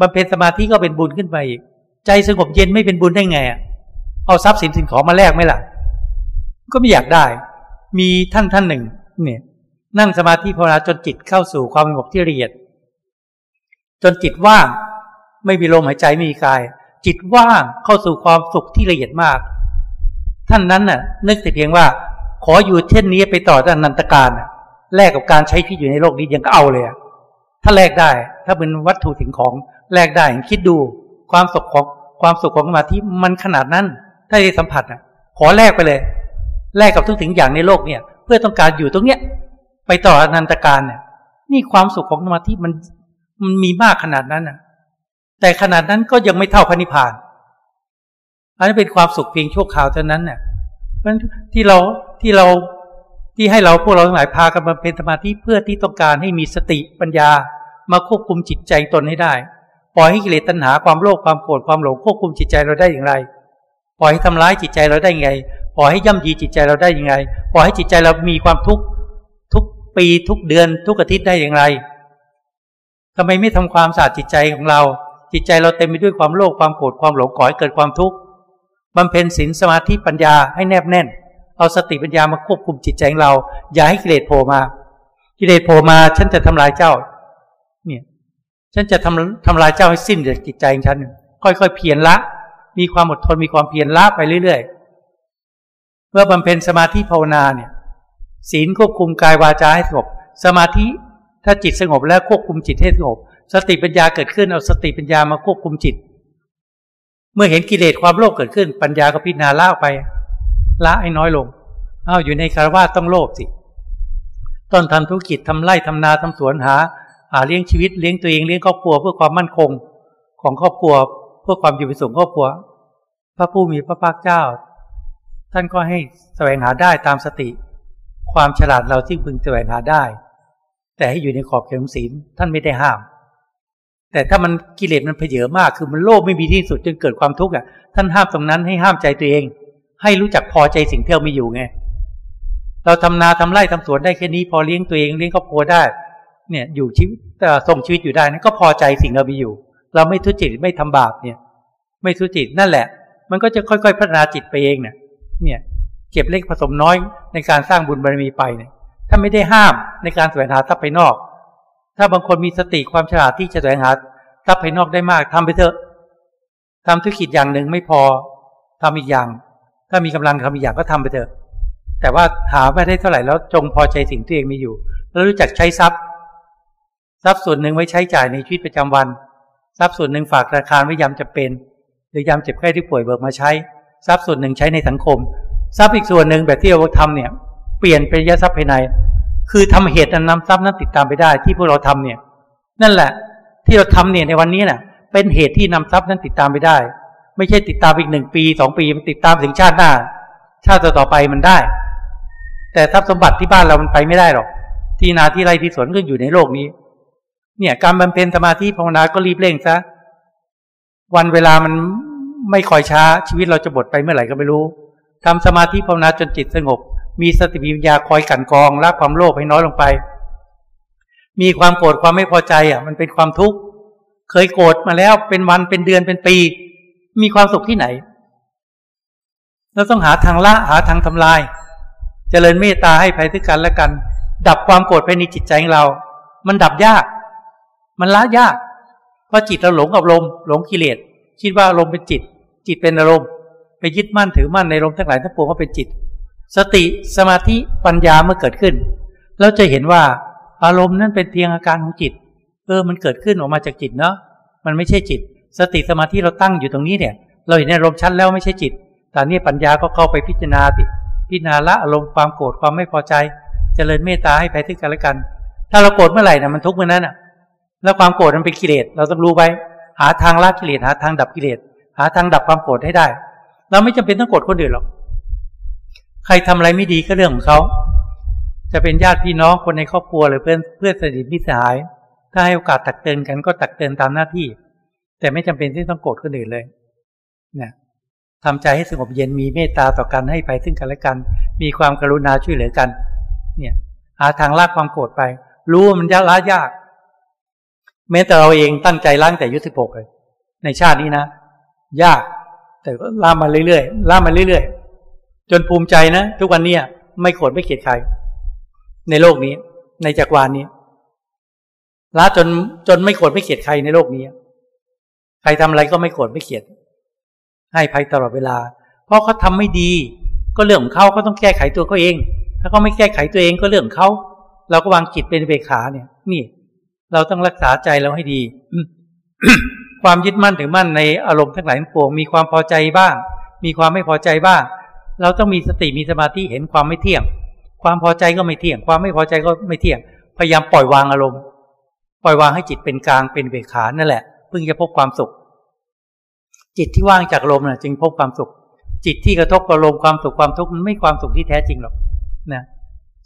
บำเพ็ญสมาธิก็เป็นบุญขึ้นไปอีกใจสงบเย็นไม่เป็นบุญได้ไงเอาทรัพย์สินสิ่งของมาแลกไหมล่ะก็ไม่อยากได้มีท่านท่านหนึ่งเนี่ยนั่งสมาธิภาวนาจนจิตเข้าสู่ความสงบที่ละเอียดจนจิตว่างไม่มีลมหายใจไม่มีกายจิตว่างเข้าสู่ความสุขที่ละเอียดมากท่านนั้นน่ะนึกแต่เพียงว่าขออยู่เช่นนี้ไปต่อจนอนันตกาลแลกกับการใช้ชีวิตอยู่ในโลกนี้ยังก็เอาเลยถ้าแลกได้ถ้าเป็นวัตถุสิ่งของแลกได้คิดดูความสุขของความสุขของสมาธิมันขนาดนั้นถ้าได้สัมผัสน่ะขอแลกไปเลยแลกกับทุกสิ่งอย่างในโลกเนี่ยเพื่อต้องการอยู่ตรงเนี้ยไปต่ออนันตกาลเนี่ยนี่ความสุขของสมาธิมันมันมีมากขนาดนั้นน่ะแต่ขนาดนั้นก็ยังไม่เท่าพระนิพพานอันนั้นเป็นความสุขเพียงชั่วคราวเท่านั้นน่ะเพราะฉะนั้นที่เราที่เราที่ให้เราพวกเราทั้งหลายพากันมาเป็นสมาธิเพื่อที่ต้องการให้มีสติปัญญามาควบคุมจิตใจตนให้ได้ปล่อยให้กิเลสตัณหาความโลภความโกรธความหลงควบคุมจิตใจเราได้อย่างไรปล่อยให้ทำร้ายจิตใจเราได้ยังไงปล่อยให้ย่ำยีจิตใจเราได้ยังไงปล่อยให้จิตใจเรามีความทุกข์ทุกปีทุกเดือนทุกอาทิตย์ได้อย่างไรทำไมไม่ทำความสะอาดจิตใจของเราจิตใจเราเต็มไปด้วยความโลภความโกรธความหลงก่อให้เกิดความทุกข์บำเพ็ญศีลสมาธิปัญญาให้แนบแน่นเอาสติปัญญามาควบคุมจิตใจของเราอย่าให้กิเลสโผล่มากิเลสโผล่มาฉันจะทำลายเจ้าเนี่ยฉันจะทำทำลายเจ้าให้สิ้นจากจิตใจของฉันค่อยๆเพียรละมีความอดทนมีความเพียรละไปเรื่อยๆเมื่อบำเพ็ญสมาธิภาวนาเนี่ยศีลควบคุมกายวาจาให้สงบสมาธิถ้าจิตสงบแล้วควบคุมจิตให้สงบสติปัญญาเกิดขึ้นเอาสติปัญญามาควบคุมจิตเมื่อเห็นกิเลสความโลภเกิดขึ้นปัญญาก็พิจารณาละออกไปละให้น้อยลงอ้าวอยู่ในคารวะต้องโลภสิต้องทำธุรกิจทำไร่ทำนาทำสวนหาหาเลี้ยงชีวิตเลี้ยงตัวเองเลี้ยงครอบครัวเพื่อความมั่นคงของครอบครัวเพื่อความอยู่เป็นสุขครอบครัวพระผู้มีพระภาคเจ้าท่านก็ให้แสวงหาได้ตามสติความฉลาดเราที่พึงแสวงหาได้แต่ให้อยู่ในขอบเขตของศีลท่านไม่ได้ห้ามแต่ถ้ามันกิเลสมันเผยมากคือมันโลภไม่มีที่สุดจนเกิดความทุกข์อ่ะท่านห้ามตรงนั้นให้ห้ามใจตัวเองให้รู้จักพอใจสิ่งที่เรามีอยู่ไงเราทำนาทำไร่ทำสวนได้แค่นี้พอเลี้ยงตัวเองเลี้ยงครอบครัวได้เนี่ยอยู่ชีวิตส่งชีวิตอยู่ได้นั้นก็พอใจสิ่งเรามีอยู่เราไม่ทุจริตไม่ทำบาปเนี่ยไม่ทุจริตนั่นแหละมันก็จะค่อยๆพัฒนาจิตไปเองเนี่ยเนี่ยเก็บเล็กผสมน้อยในการสร้างบุญบารมีไปเนี่ยถ้าไม่ได้ห้ามในการแสวงหาทรัพย์ภายนอกถ้าบางคนมีสติความฉลาดที่จะแสวงหาทรัพย์ภายนอกได้มากทำไปเถอะ ทำธุรกิจอย่างหนึ่งไม่พอทำอีกอย่างถ้ามีกำลังทำอีกอย่างก็ทำไปเถอะแต่ว่าหาไม่ได้เท่าไหร่แล้วจงพอใจสิ่งที่เองมีอยู่แล้วรู้จักใช้ทรัพย์ทรัพย์ส่วนหนึ่งไว้ใช้จ่ายในชีวิตประจำวันทรัพย์ส่วนหนึ่งฝากธนาคารไว้ยามจำเป็นหรือยามเจ็บไข้ที่ป่วยเบิกมาใช้ทรัพย์ส่วนหนึ่งใช้ในสังคมทรัพย์อีกส่วนหนึ่งแบบที่เราทำเนี่ยเปลี่ยนเป็นยะทรัพย์ภายในคือทำเหตุอันนำทรัพย์นั้นติดตามไปได้ที่พวกเราทำเนี่ยนั่นแหละที่เราทำเนี่ยในวันนี้น่ะเป็นเหตุที่นำทรัพย์นั้นติดตามไปได้ไม่ใช่ติดตามอีกหนึ่งปีสองปีมันติดตามถึงชาติหน้าชาติต่อไปมันได้แต่ทรัพย์สมบัติที่บ้านเรามันไปไม่ได้หรอกที่นาที่ไร่ที่สวนก็อยู่ในโลกนี้เนี่ยการบำเพ็ญสมาธิภาวนาก็รีบเร่งซะวันเวลามันไม่คอยช้าชีวิตเราจะบดไปเมื่อไหร่ก็ไม่รู้ทำสมาธิภาวนาจนจิตสงบมีสติปัญญาคอยกันกองละความโลภให้น้อยลงไปมีความโกรธความไม่พอใจอ่ะมันเป็นความทุกข์เคยโกรธมาแล้วเป็นวันเป็นเดือนเป็นปีมีความสุขที่ไหนเราต้องหาทางละหาทางทำลายเจริญเมตตาให้ภัยซึ่งกันและกันดับความโกรธภายในจิตใจของเรามันดับยากมันละยากเพราะจิตเราหลงกับอารมณ์หลงกิเลสคิดว่าอารมณ์เป็นจิตจิตเป็นอารมณ์ไปยึดมั่นถือมั่นในอารมณ์ทั้งหลายทั้งปวงว่าเป็นจิตสติสมาธิปัญญาเมื่อเกิดขึ้นเราจะเห็นว่าอารมณ์นั้นเป็นเพียงอาการของจิตเออมันเกิดขึ้นออกมาจากจิตเนาะมันไม่ใช่จิตสติสมาธิเราตั้งอยู่ตรงนี้เนี่ยเราเห็นอารมณ์ชัดแล้วไม่ใช่จิตแต่นี่ปัญญาก็เข้าไปพิจารณาติพิจารณาละอารมณ์ความโกรธความไม่พอใจเจริญเมตตาให้ภัยซึ่งกันและกันถ้าเราโกรธเมื่อไหร่นะมันทุกข์เมื่อนั้นอ่ะแล้วความโกรธมันเป็นกิเลสเราต้องรู้ไว้หาทางละกิเลสหาทางดับกิเลสหาทางดับความโกรธให้ได้เราไม่จำเป็นต้องโกรธคนอื่นหรอกใครทำอะไรไม่ดีก็เรื่องของเขาจะเป็นญาติพี่น้องคนในครอบครัวหรือเพื่อนเพื่อนสนิทมิตรสหายถ้าให้โอกาสตักเตือนกันก็ตักเตือนตามหน้าที่แต่ไม่จำเป็นที่ต้องโกรธคนอื่นเลยนะทำใจให้สงบเย็นมีเมตตาต่อกันให้ภัยซึ่งกันและกันมีความกรุณาช่วยเหลือกันเนี่ยหาทางละความโกรธไปรู้ว่ามันยากละยากแม้แต่เราเองตั้งใจล้างแต่ยุติภพเลยในชาตินี้นะยากแต่ก็ล้ามาเรื่อยๆล้ามาเรื่อยๆจนภูมิใจนะทุกวันนี้ไม่โกรธไม่เกลียดใครในโลกนี้ในจักรวาลนี้ล้าจนจนไม่โกรธไม่เกลียดใครในโลกนี้ใครทำอะไรก็ไม่โกรธไม่เกลียดให้ภัยตลอดเวลาเพราะเขาทาไม่ดีก็เรื่องของเขาก็ต้องแก้ไขตัวเขาเองถ้าเขาไม่แก้ไขตัวเองก็เรื่องของเขาเราก็วางจิตเป็นอุเบกขาเนี่ยนี่เราต้องรักษาใจเราให้ดี ความยึดมั่นถือมั่นในอารมณ์ทั้งหลายทั้งปวงมีความพอใจบ้างมีความไม่พอใจบ้างเราต้องมีสติมีสมาธิเห็นความไม่เที่ยงความพอใจก็ไม่เที่ยงความไม่พอใจก็ไม่เที่ยงพยายามปล่อยวางอารมณ์ปล่อยวางให้จิตเป็นกลางเป็นเบกขานั่นแหละเพิ่งจะพบความสุขจิตที่ว่างจากอารมณ์น่ะจึงพบความสุขจิตที่กระทบอารมณ์ความสุขความทุกข์มันไม่ความสุขที่แท้จริงหรอกนะ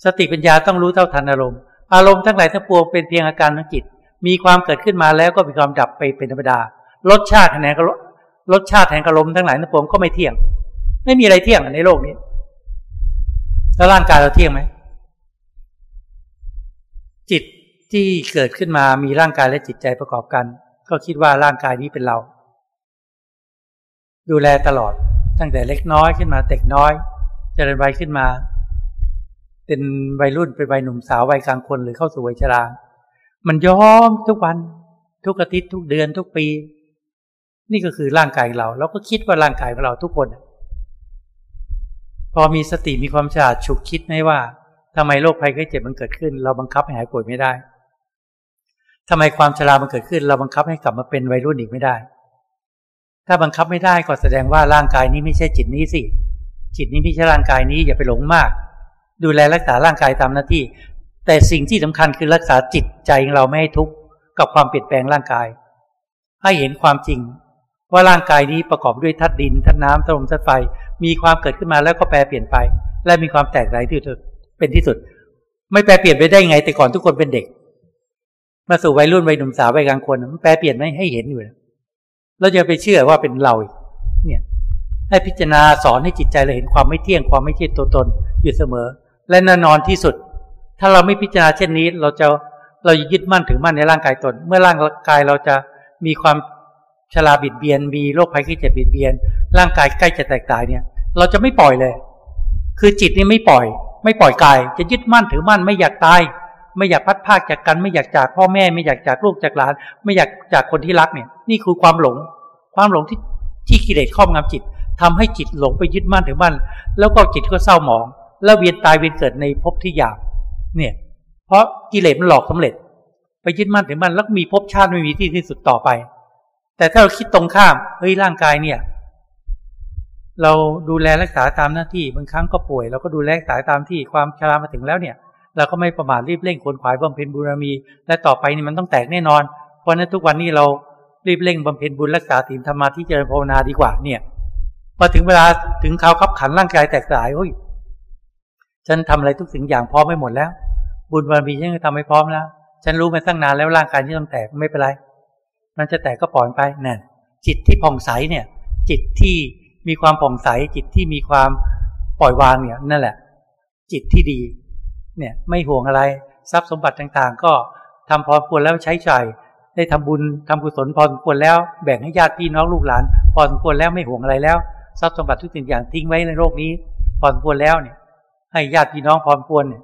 สติปัญญาต้องรู้เท่าทันอารมณ์อารมณ์ทั้งหลายทั้งปวงเป็นเพียงอาการของจิตมีความเกิดขึ้นมาแล้วก็มีความดับไปเป็นธรรมดารสชาติแห่งอารมณ์รสชาติแห่งอารมณ์ทั้งหลายทั้งปวงก็ไม่เที่ยงไม่มีอะไรเที่ยงในโลกนี้แล้วร่างกายเราเที่ยงไหมจิตที่เกิดขึ้นมามีร่างกายและจิตใจประกอบกันก็คิดว่าร่างกายนี้เป็นเราดูแลตลอดตั้งแต่เล็กน้อยขึ้นมาเด็กน้อยเจริญวัยขึ้นมาเป็นวัยรุ่นเป็นวัยหนุ่มสาววัยกลางคนหรือเข้าสู่วัยชรามันย้อมทุกวันทุกอาทิตย์ทุกเดือนทุกปีนี่ก็คือร่างกายเราเราก็คิดว่าร่างกายของเราทุกคนพอมีสติมีความฉลาดฉุกคิดไหมว่าทำไมโรคภัยไข้เจ็บมันเกิดขึ้นเราบังคับให้หายป่วยไม่ได้ทำไมความชรามันเกิดขึ้นเราบังคับให้กลับมาเป็นวัยรุ่นอีกไม่ได้ถ้าบังคับไม่ได้ก็แสดงว่าร่างกายนี้ไม่ใช่จิตนี้สิจิตนี้ไม่ใช่ร่างกายนี้อย่าไปหลงมากดูแลรักษาร่างกายตามหน้าที่แต่สิ่งที่สำคัญคือรักษาจิตใจของเราไม่ให้ทุกข์กับความเปลี่ยนแปลงร่างกายให้เห็นความจริงว่าร่างกายนี้ประกอบด้วยธาตุดินธาตุน้ำธาตุลมธาตุไฟมีความเกิดขึ้นมาแล้วก็แปรเปลี่ยนไปและมีความแตกไหลที่สุดเป็นที่สุดไม่แปรเปลี่ยนไปได้ไงแต่ก่อนทุกคนเป็นเด็กมาสู่วัยรุ่นวัยหนุ่มสาววัยกลางคนมันแปรเปลี่ยนไม่ให้เห็นอยู่เราจะไปเชื่อว่าเป็นเราเนี่ยให้พิจารณาสอนให้จิตใจเราเห็นความไม่เที่ยงความไม่ใช่ตัวตนอยู่เสมอและแน่นอนที่สุดถ้าเราไม่พิจารณาเช่นนี้เราจะเราจะยึดมั่นถือมั่นในร่างกายตนเมื่อร่างกายเราจะมีความชราบิดเบียนมีโรคภัยไข้เจ็บบิดเบียนร่างกายใกล้จะแตกตายเนี่ยเราจะไม่ปล่อยเลยคือจิตนี่ไม่ปล่อยไม่ปล่อยกายจะยึดมั่นถือมั่นไม่อยากตายไม่อยากพัดพากจากกันไม่อยากจากพ่อแม่ไม่อยากจากลูกจากหลานไม่อยากจากคนที่รักเนี่ยนี่คือความหลงความหลงที่ ที่กิเลสครอบงำจิตทำให้จิตหลงไปยึดมั่นถือมั่นแล้วก็จิตก็เศร้าหมองแล้วเวียนตายเวียนเกิดในภพที่หยาบเนี่ยเพราะกิเลสมันหลอกสำเร็จไปยึดมั่นถือมั่นแล้วมีภพชาติไม่มีที่ที่สุดต่อไปแต่ถ้าเราคิดตรงข้ามเฮ้ยร่างกายเนี่ยเราดูแลรักษาตามหน้าที่บางครั้งก็ป่วยเราก็ดูแลรักษาตามที่ความชรามาถึงแล้วเนี่ยเราก็ไม่ประมาทรีบเร่งขวนขวายบำเพ็ญบุญบารมีและต่อไปนี่มันต้องแตกแน่นอนเพราะนั้นทุกวันนี้เรารีบเร่งบำเพ็ญบุญรักษาศีลธรรมะที่เจริญภาวนาดีกว่าเนี่ยพอถึงเวลาถึงคราวคับขันร่างกายแตกสลายเฮ้ยฉันทำอะไรทุกสิ่งอย่างพร้อมไม่หมดแล้วบุญบารมีฉันก็ทำให้พร้อมแล้วฉันรู้มาตั้งนานแล้วร่างกายที่ต้องแตกไม่เป็นไรมันจะแตกก็ปล่อยไปเนี่ยจิตที่ผ่องใสเนี่ยจิตที่มีความผ่องใสจิตที่มีความปล่อยวางเนี่ยนั่นแหละจิตที่ดีเนี่ยไม่ห่วงอะไรทรัพย์สมบัติต่างๆก็ทำพอควรแล้วใช้จ่ายได้ทำบุญทำกุศลพอสมควรแล้วแบ่งให้ญาติพี่น้องลูกหลานพอสมควรแล้วไม่ห่วงอะไรแล้วทรัพย์สมบัติทุกสิ่งอย่างทิ้งไว้ในโลกนี้พอสมควรแล้วเนี่ยให้ญาติพี่น้องพอสมควรเนี่ย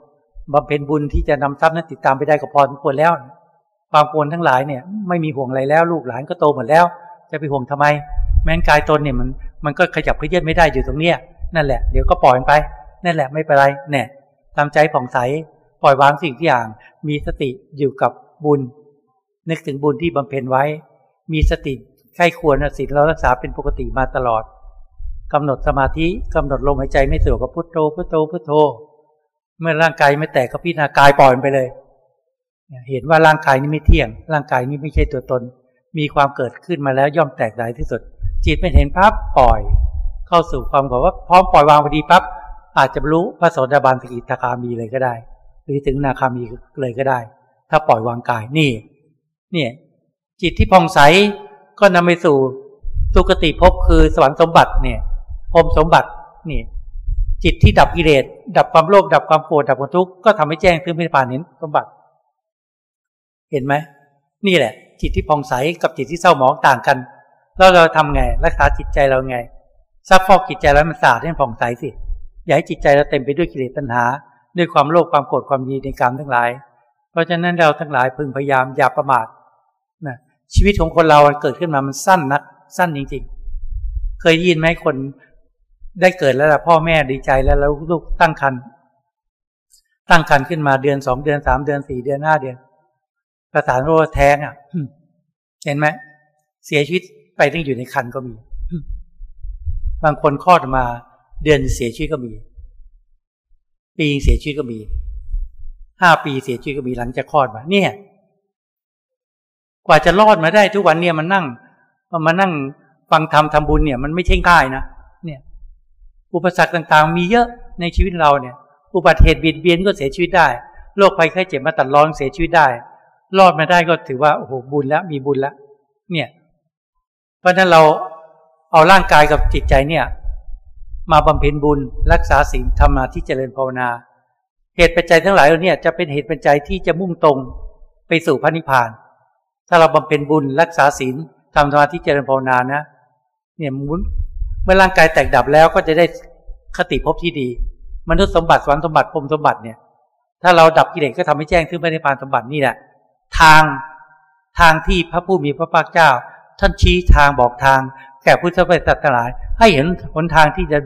บำเพ็ญบุญที่จะนำทรัพย์นั้นติดตามไปได้ก็พอสมควรแล้วความควรทั้งหลายเนี่ยไม่มีห่วงอะไรแล้วลูกหลานก็โตหมดแล้วจะไปห่วงทำไมแม้นกายตนเนี่ยมันมันก็ขยับเคลื่อนไม่ได้อยู่ตรงเนี้ยนั่นแหละเดี๋ยวก็ปล่อยไปนั่นแหละไม่เป็นไรเนี่ยทำใจผ่องใสปล่อยวางสิ่งทุกอย่างมีสติอยู่กับบุญนึกถึงบุญที่บำเพ็ญไว้มีสติใคร่ควรศีลเรารักษาเป็นปกติมาตลอดกำหนดสมาธิกำหนดลมหายใจไม่เสื่อมกับพุทโธพุทโธพุทโธเมื่อร่างกายไม่แตกก็พิจารณากายปล่อยไปเลยเห็นว่าร่างกายนี้ไม่เที่ยงร่างกายนี้ไม่ใช่ตัวตนมีความเกิดขึ้นมาแล้วย่อมแตกสลายที่สุดจิตไม่เห็นปั๊บปล่อยเข้าสู่ความแบบว่าพร้อมปล่อยวางพอดีปั๊บอาจจะรู้พระโสดาบันสกิทาคามีเลยก็ได้หรือถึงนาคามีเลยก็ได้ถ้าปล่อยวางกายนี่เนี่ยจิตที่ผ่องใสก็นำไปสู่สุคติภพคือสวรรค์สมบัติเนี่ยพรหมสมบัตินี่จิตที่ดับกิเลสดับความโลภดับความโกรธดับความทุกข์ก็ทำให้แจ้งถึงพระนิพพานเห็นสมบัติเห็นไหมนี่แหละจิตที่ผ่องใสกับจิตที่เศร้าหมองต่างกันแล้วเราทำไงรักษาจิตใจเราไงซักฟอกจิตใจแล้วมันสะอาดให้ผ่องใสสิอย่าให้จิตใจเราเต็มไปด้วยกิเลสตัณหาด้วยความโลภความโกรธความยินดีในกรรมทั้งหลายเพราะฉะนั้นเราทั้งหลายพึงพยายามอย่าประมาทนะชีวิตของคนเราเกิดขึ้นมามันสั้นนักสั้นจริงๆเคยยินไหมคนได้เกิดแล้วล่ะพ่อแม่ดีใจแล้วแล้วลูกตั้งครรภ์ตั้งครรภ์ขึ้นมาเดือนสองเดือนสามเดือนสี่เดือนห้าเดือนประสานโรคแท้งอ่ะเห็นไหมเสียชีวิตไปตั้งอยู่ในครรภ์ก็มีบางคนคลอดมาเดือนเสียชีวิตก็มีปีเสียชีวิตก็มีห้าปีเสียชีวิตก็มีหลังจากคลอดมาเนี่ยกว่าจะรอดมาได้ทุกวันเนี่ยมันนั่งมานั่งฟังธรรมทำบุญเนี่ยมันไม่ใช่ง่ายนะเนี่ยอุปสรรคต่างๆมีเยอะในชีวิตเราเนี่ยอุบัติเหตุเบียดเบียนก็เสียชีวิตได้โรคภัยไข้เจ็บมาตัดร้อนเสียชีวิตได้รอดมาได้ก็ถือว่าโอ้โหบุญแล้วมีบุญแล้วเนี่ยเพราะฉะนั้นเราเอาร่างกายกับจิตใจเนี่ยมาบำเพ็ญบุญรักษาศีลธรรมะที่เจริญภาวนาเหตุปัจจัยทั้งหลายเราเนี่ยจะเป็นเหตุปัจจัยที่จะมุ่งตรงไปสู่พระนิพพานถ้าเราบำเพ็ญบุญรักษาศีลทำสมาธิเจริญภาวนานะเนี่ยมุ่งเมื่อร่างกายแตกดับแล้วก็จะได้คติภพที่ดีมนุษย์สมบัติสวรรค์สมบัติพรหมสมบัติเนี่ยถ้าเราดับกิเลสก็ทำให้แจ้งถึงพระนิพพานสมบัตินี่แหละทางทางที่พระผู้มีพระภาคเจ้าท่านชี้ทางบอกทางแก่พุทธบริษัททั้งหลายให้เห็นหนทางที่จะ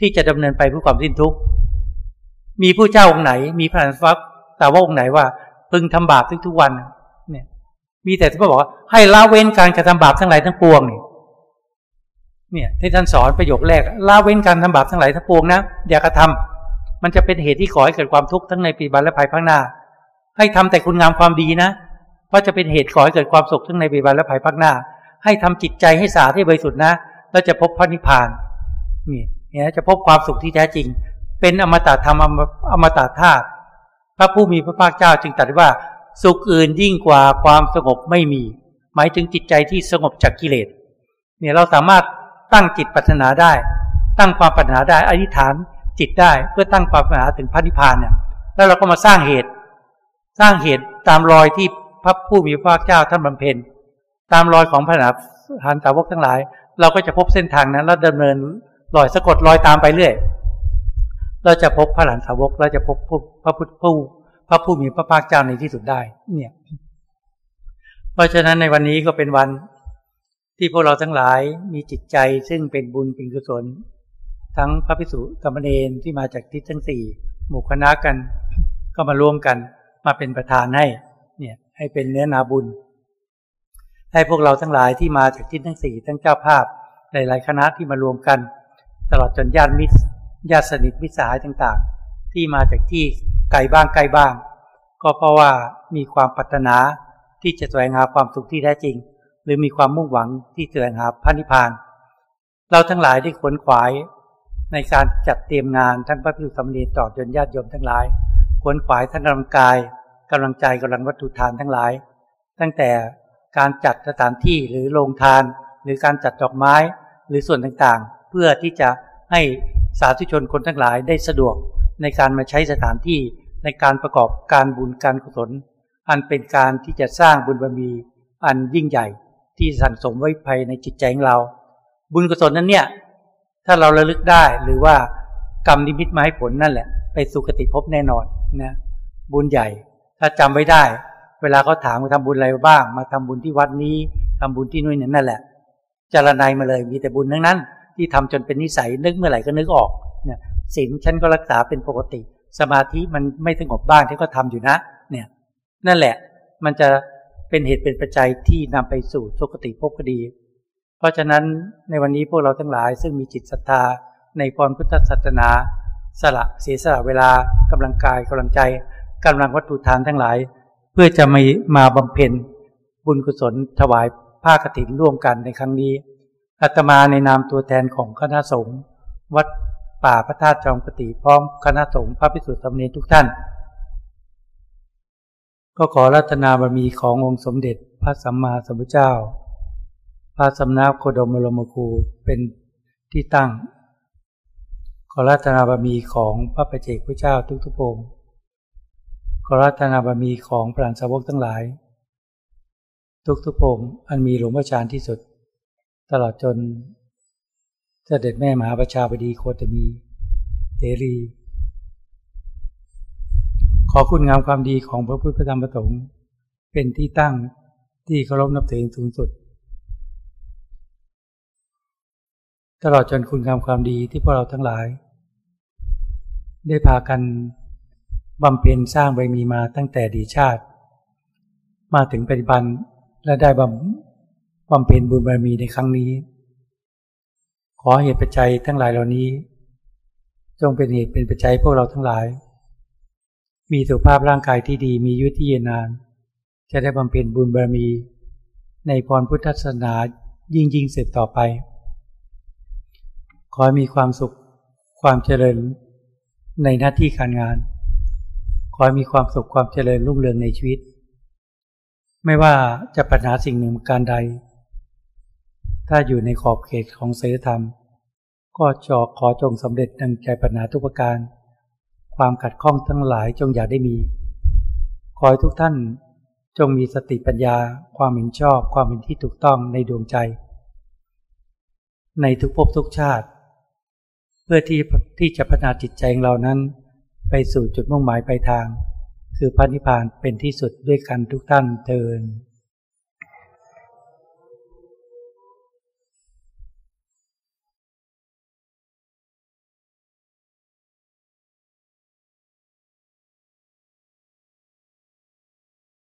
ที่จะดำเนินไปเพื่อความสิ้นทุกข์มีผู้เจ้าองค์ไหนมีพระอรหันตสาวกแต่ว่าองค์ไหนว่าพึงทำบาปทุกๆวันเนี่ยมีแต่ที่พระบอกว่าให้ละเว้นการกระทำบาปทั้งหลายทั้งปวงนี่เนี่ยที่ท่านสอนประโยคแรกละเว้นการทำบาปทั้งหลายทั้งปวงนะอย่ากระทำมันจะเป็นเหตุที่ก่อให้เกิดความทุกข์ทั้งในปัจจุบันและภายภาคหน้าให้ทำแต่คุณงามความดีนะเพราะจะเป็นเหตุก่อให้เกิดความสุขทั้งในปัจจุบันและภายภาคหน้าให้ทำจิตใจให้สะอาดให้บริสุทธิ์นะแล้วจะพบพระนิพพานนี่เนี่ยจะพบความสุขที่แท้จริงเป็นอมตะธรรมอมตะธาตุพระผู้มีพระภาคเจ้าจึงตรัสว่าสุขอื่นยิ่งกว่าความสงบไม่มีหมายถึงจิตใจที่สงบจากกิเลสเนี่ยเราสามารถตั้งจิตปรารถนาได้ตั้งความปรารถนาได้อธิษฐานจิตได้เพื่อตั้งความปรารถนาถึงพระนิพพานเนี่ยแล้วเราก็มาสร้างเหตุสร้างเหตุตามรอยที่พระผู้มีพระภาคเจ้าท่านบำเพ็ญตามรอยของพระอรหันตสาวกทั้งหลายเราก็จะพบเส้นทางนั้นแล้วดำเนินรอยสะกดรอยตามไปเรื่อยเราจะพบพระอรหันตสาวกเราจะพบพระพุทธผู้พระผู้มีพระภาคเจ้าในที่สุดได้เนี่ยเพราะฉะนั้นในวันนี้ก็เป็นวัน ที่พวกเราทั้งหลายมีจิตใจซึ่งเป็นบุญเป็นกุศลทั้งพระภิกษุสามเณรที่มาจากทิศทั้งสี่หมู่คณะกันก็มาร่วมกันมาเป็นประธานให้เนี่ยให้เป็นเนื้อนาบุญให้พวกเราทั้งหลายที่มาจากทิศทั้งสี่ทั้งเจ้าภาพหลายๆคณะที่มารวมกันตลอดจนญาติมิตรญาติสนิทมิตรสหายต่างๆที่มาจากที่ไกลบ้างใกล้บ้างก็เพราะว่ามีความปรารถนาที่จะแสวงหาความสุขที่แท้จริงหรือมีความมุ่งหวังที่แสวงหาพระนิพพานเราทั้งหลายได้ขวนขวายในการจัดเตรียมงานทั้งพระภิกษุสามเณรต่อจนญาติโยมทั้งหลายขวนขวายทั้งกำลังกายกำลังใจกำลังวัตถุทานทั้งหลายตั้งแต่การจัดสถานที่หรือโรงทานหรือการจัดดอกไม้หรือส่วนต่างๆเพื่อที่จะให้สาธุชนคนทั้งหลายได้สะดวกในการมาใช้สถานที่ในการประกอบการบุญการกุศลอันเป็นการที่จะสร้างบุญบารมีอันยิ่งใหญ่ที่สั่งสมไว้ภายในจิตใจของเราบุญกุศลนั้นเนี่ยถ้าเราระลึกได้หรือว่ากรรมนิมิตมาให้ผลนั่นแหละไปสู่คติภพแน่นอนนะบุญใหญ่ถ้าจำไว้ได้เวลาเขาถามมาทำบุญอะไรบ้างมาทำบุญที่วัดนี้ทำบุญที่นู่นนั่นแหละจารณามาเลยมีแต่บุญทั้งนั้นที่ทำจนเป็นนิสัยนึกเมื่อไหร่ก็นึกออกเนี่ยศีลฉันก็รักษาเป็นปกติสมาธิมันไม่สงบบ้างที่ก็ทำอยู่นะเนี่ยนั่นแหละมันจะเป็นเหตุเป็นปัจจัยที่นำไปสู่สุคติภพก็ดีเพราะฉะนั้นในวันนี้พวกเราทั้งหลายซึ่งมีจิตศรัทธาในพรพุทธศาสนาสละเสียสละเวลากำลังกายกำลังใจกำลังวัตถุทานทั้งหลายเพื่อจะมามาบำเพ็ญบุญกุศลถวายผ้ากฐินร่วมกันในครั้งนี้อาตมาในนามตัวแทนของคณะสงฆ์วัดป่าพระธาตุจอมปฏิพร้อมคณะสงฆ์พระภิกษุสามเณรทุกท่านก็ขอรัตนาบารมีขององค์สมเด็จพระสัมมาสัมพุทธเจ้าพระสัมมาโคดมบรมครูเป็นที่ตั้งขอรัตนาบารมีของพระปัจเจกพุทธเจ้าทุกทุกองค์ขอรัตนาบารมีของพระอรหันตสาวกทั้งหลายทุกทุกองค์อันมีหลวงพ่อชานที่สุดตลอดจนเสด็จแม่มหาประชาบดีโคตมีเตรีขอคุณงามความดีของพระพุทธธรรมประสงค์เป็นที่ตั้งที่เคารพนับถือสูงสุดตลอดจนคุณงามความดีที่พวกเราทั้งหลายได้พากันบำเพ็ญสร้างบารมีมาตั้งแต่อดีตชาติมาถึงปัจจุบันและได้บำบำเพ็ญบุญบารมีในครั้งนี้ขอเหตุปัจจัยทั้งหลายเหล่านี้จงเป็นเหตุเป็นปัจจัยพวกเราทั้งหลายมีสุขภาพร่างกายที่ดีมีอายุที่ยืนนานจะได้บำเพ็ญบุญบารมีในพรพุทธศาสนายิ่งยิ่งสืบต่อไปขอให้มีความสุขความเจริญในหน้าที่การงานขอให้มีความสุขความเจริญรุ่งเรืองในชีวิตไม่ว่าจะปัญหาสิ่งหนึ่งการใดถ้าอยู่ในขอบเขตของศีลธรรมก็จอขอจงสำเร็จดังใจปัญหาทุกประการความขัดข้องทั้งหลายจงอย่าได้มีขอให้ทุกท่านจงมีสติปัญญาความเห็นชอบความเห็นที่ถูกต้องในดวงใจในทุกภพทุกชาติเพื่อที่ที่จะพัฒนาจิตใจของเรานั้นไปสู่จุดมุ่งหมายปลายทางคือพระนิพพานเป็นที่สุดด้วยกันทุกท่านเทอญ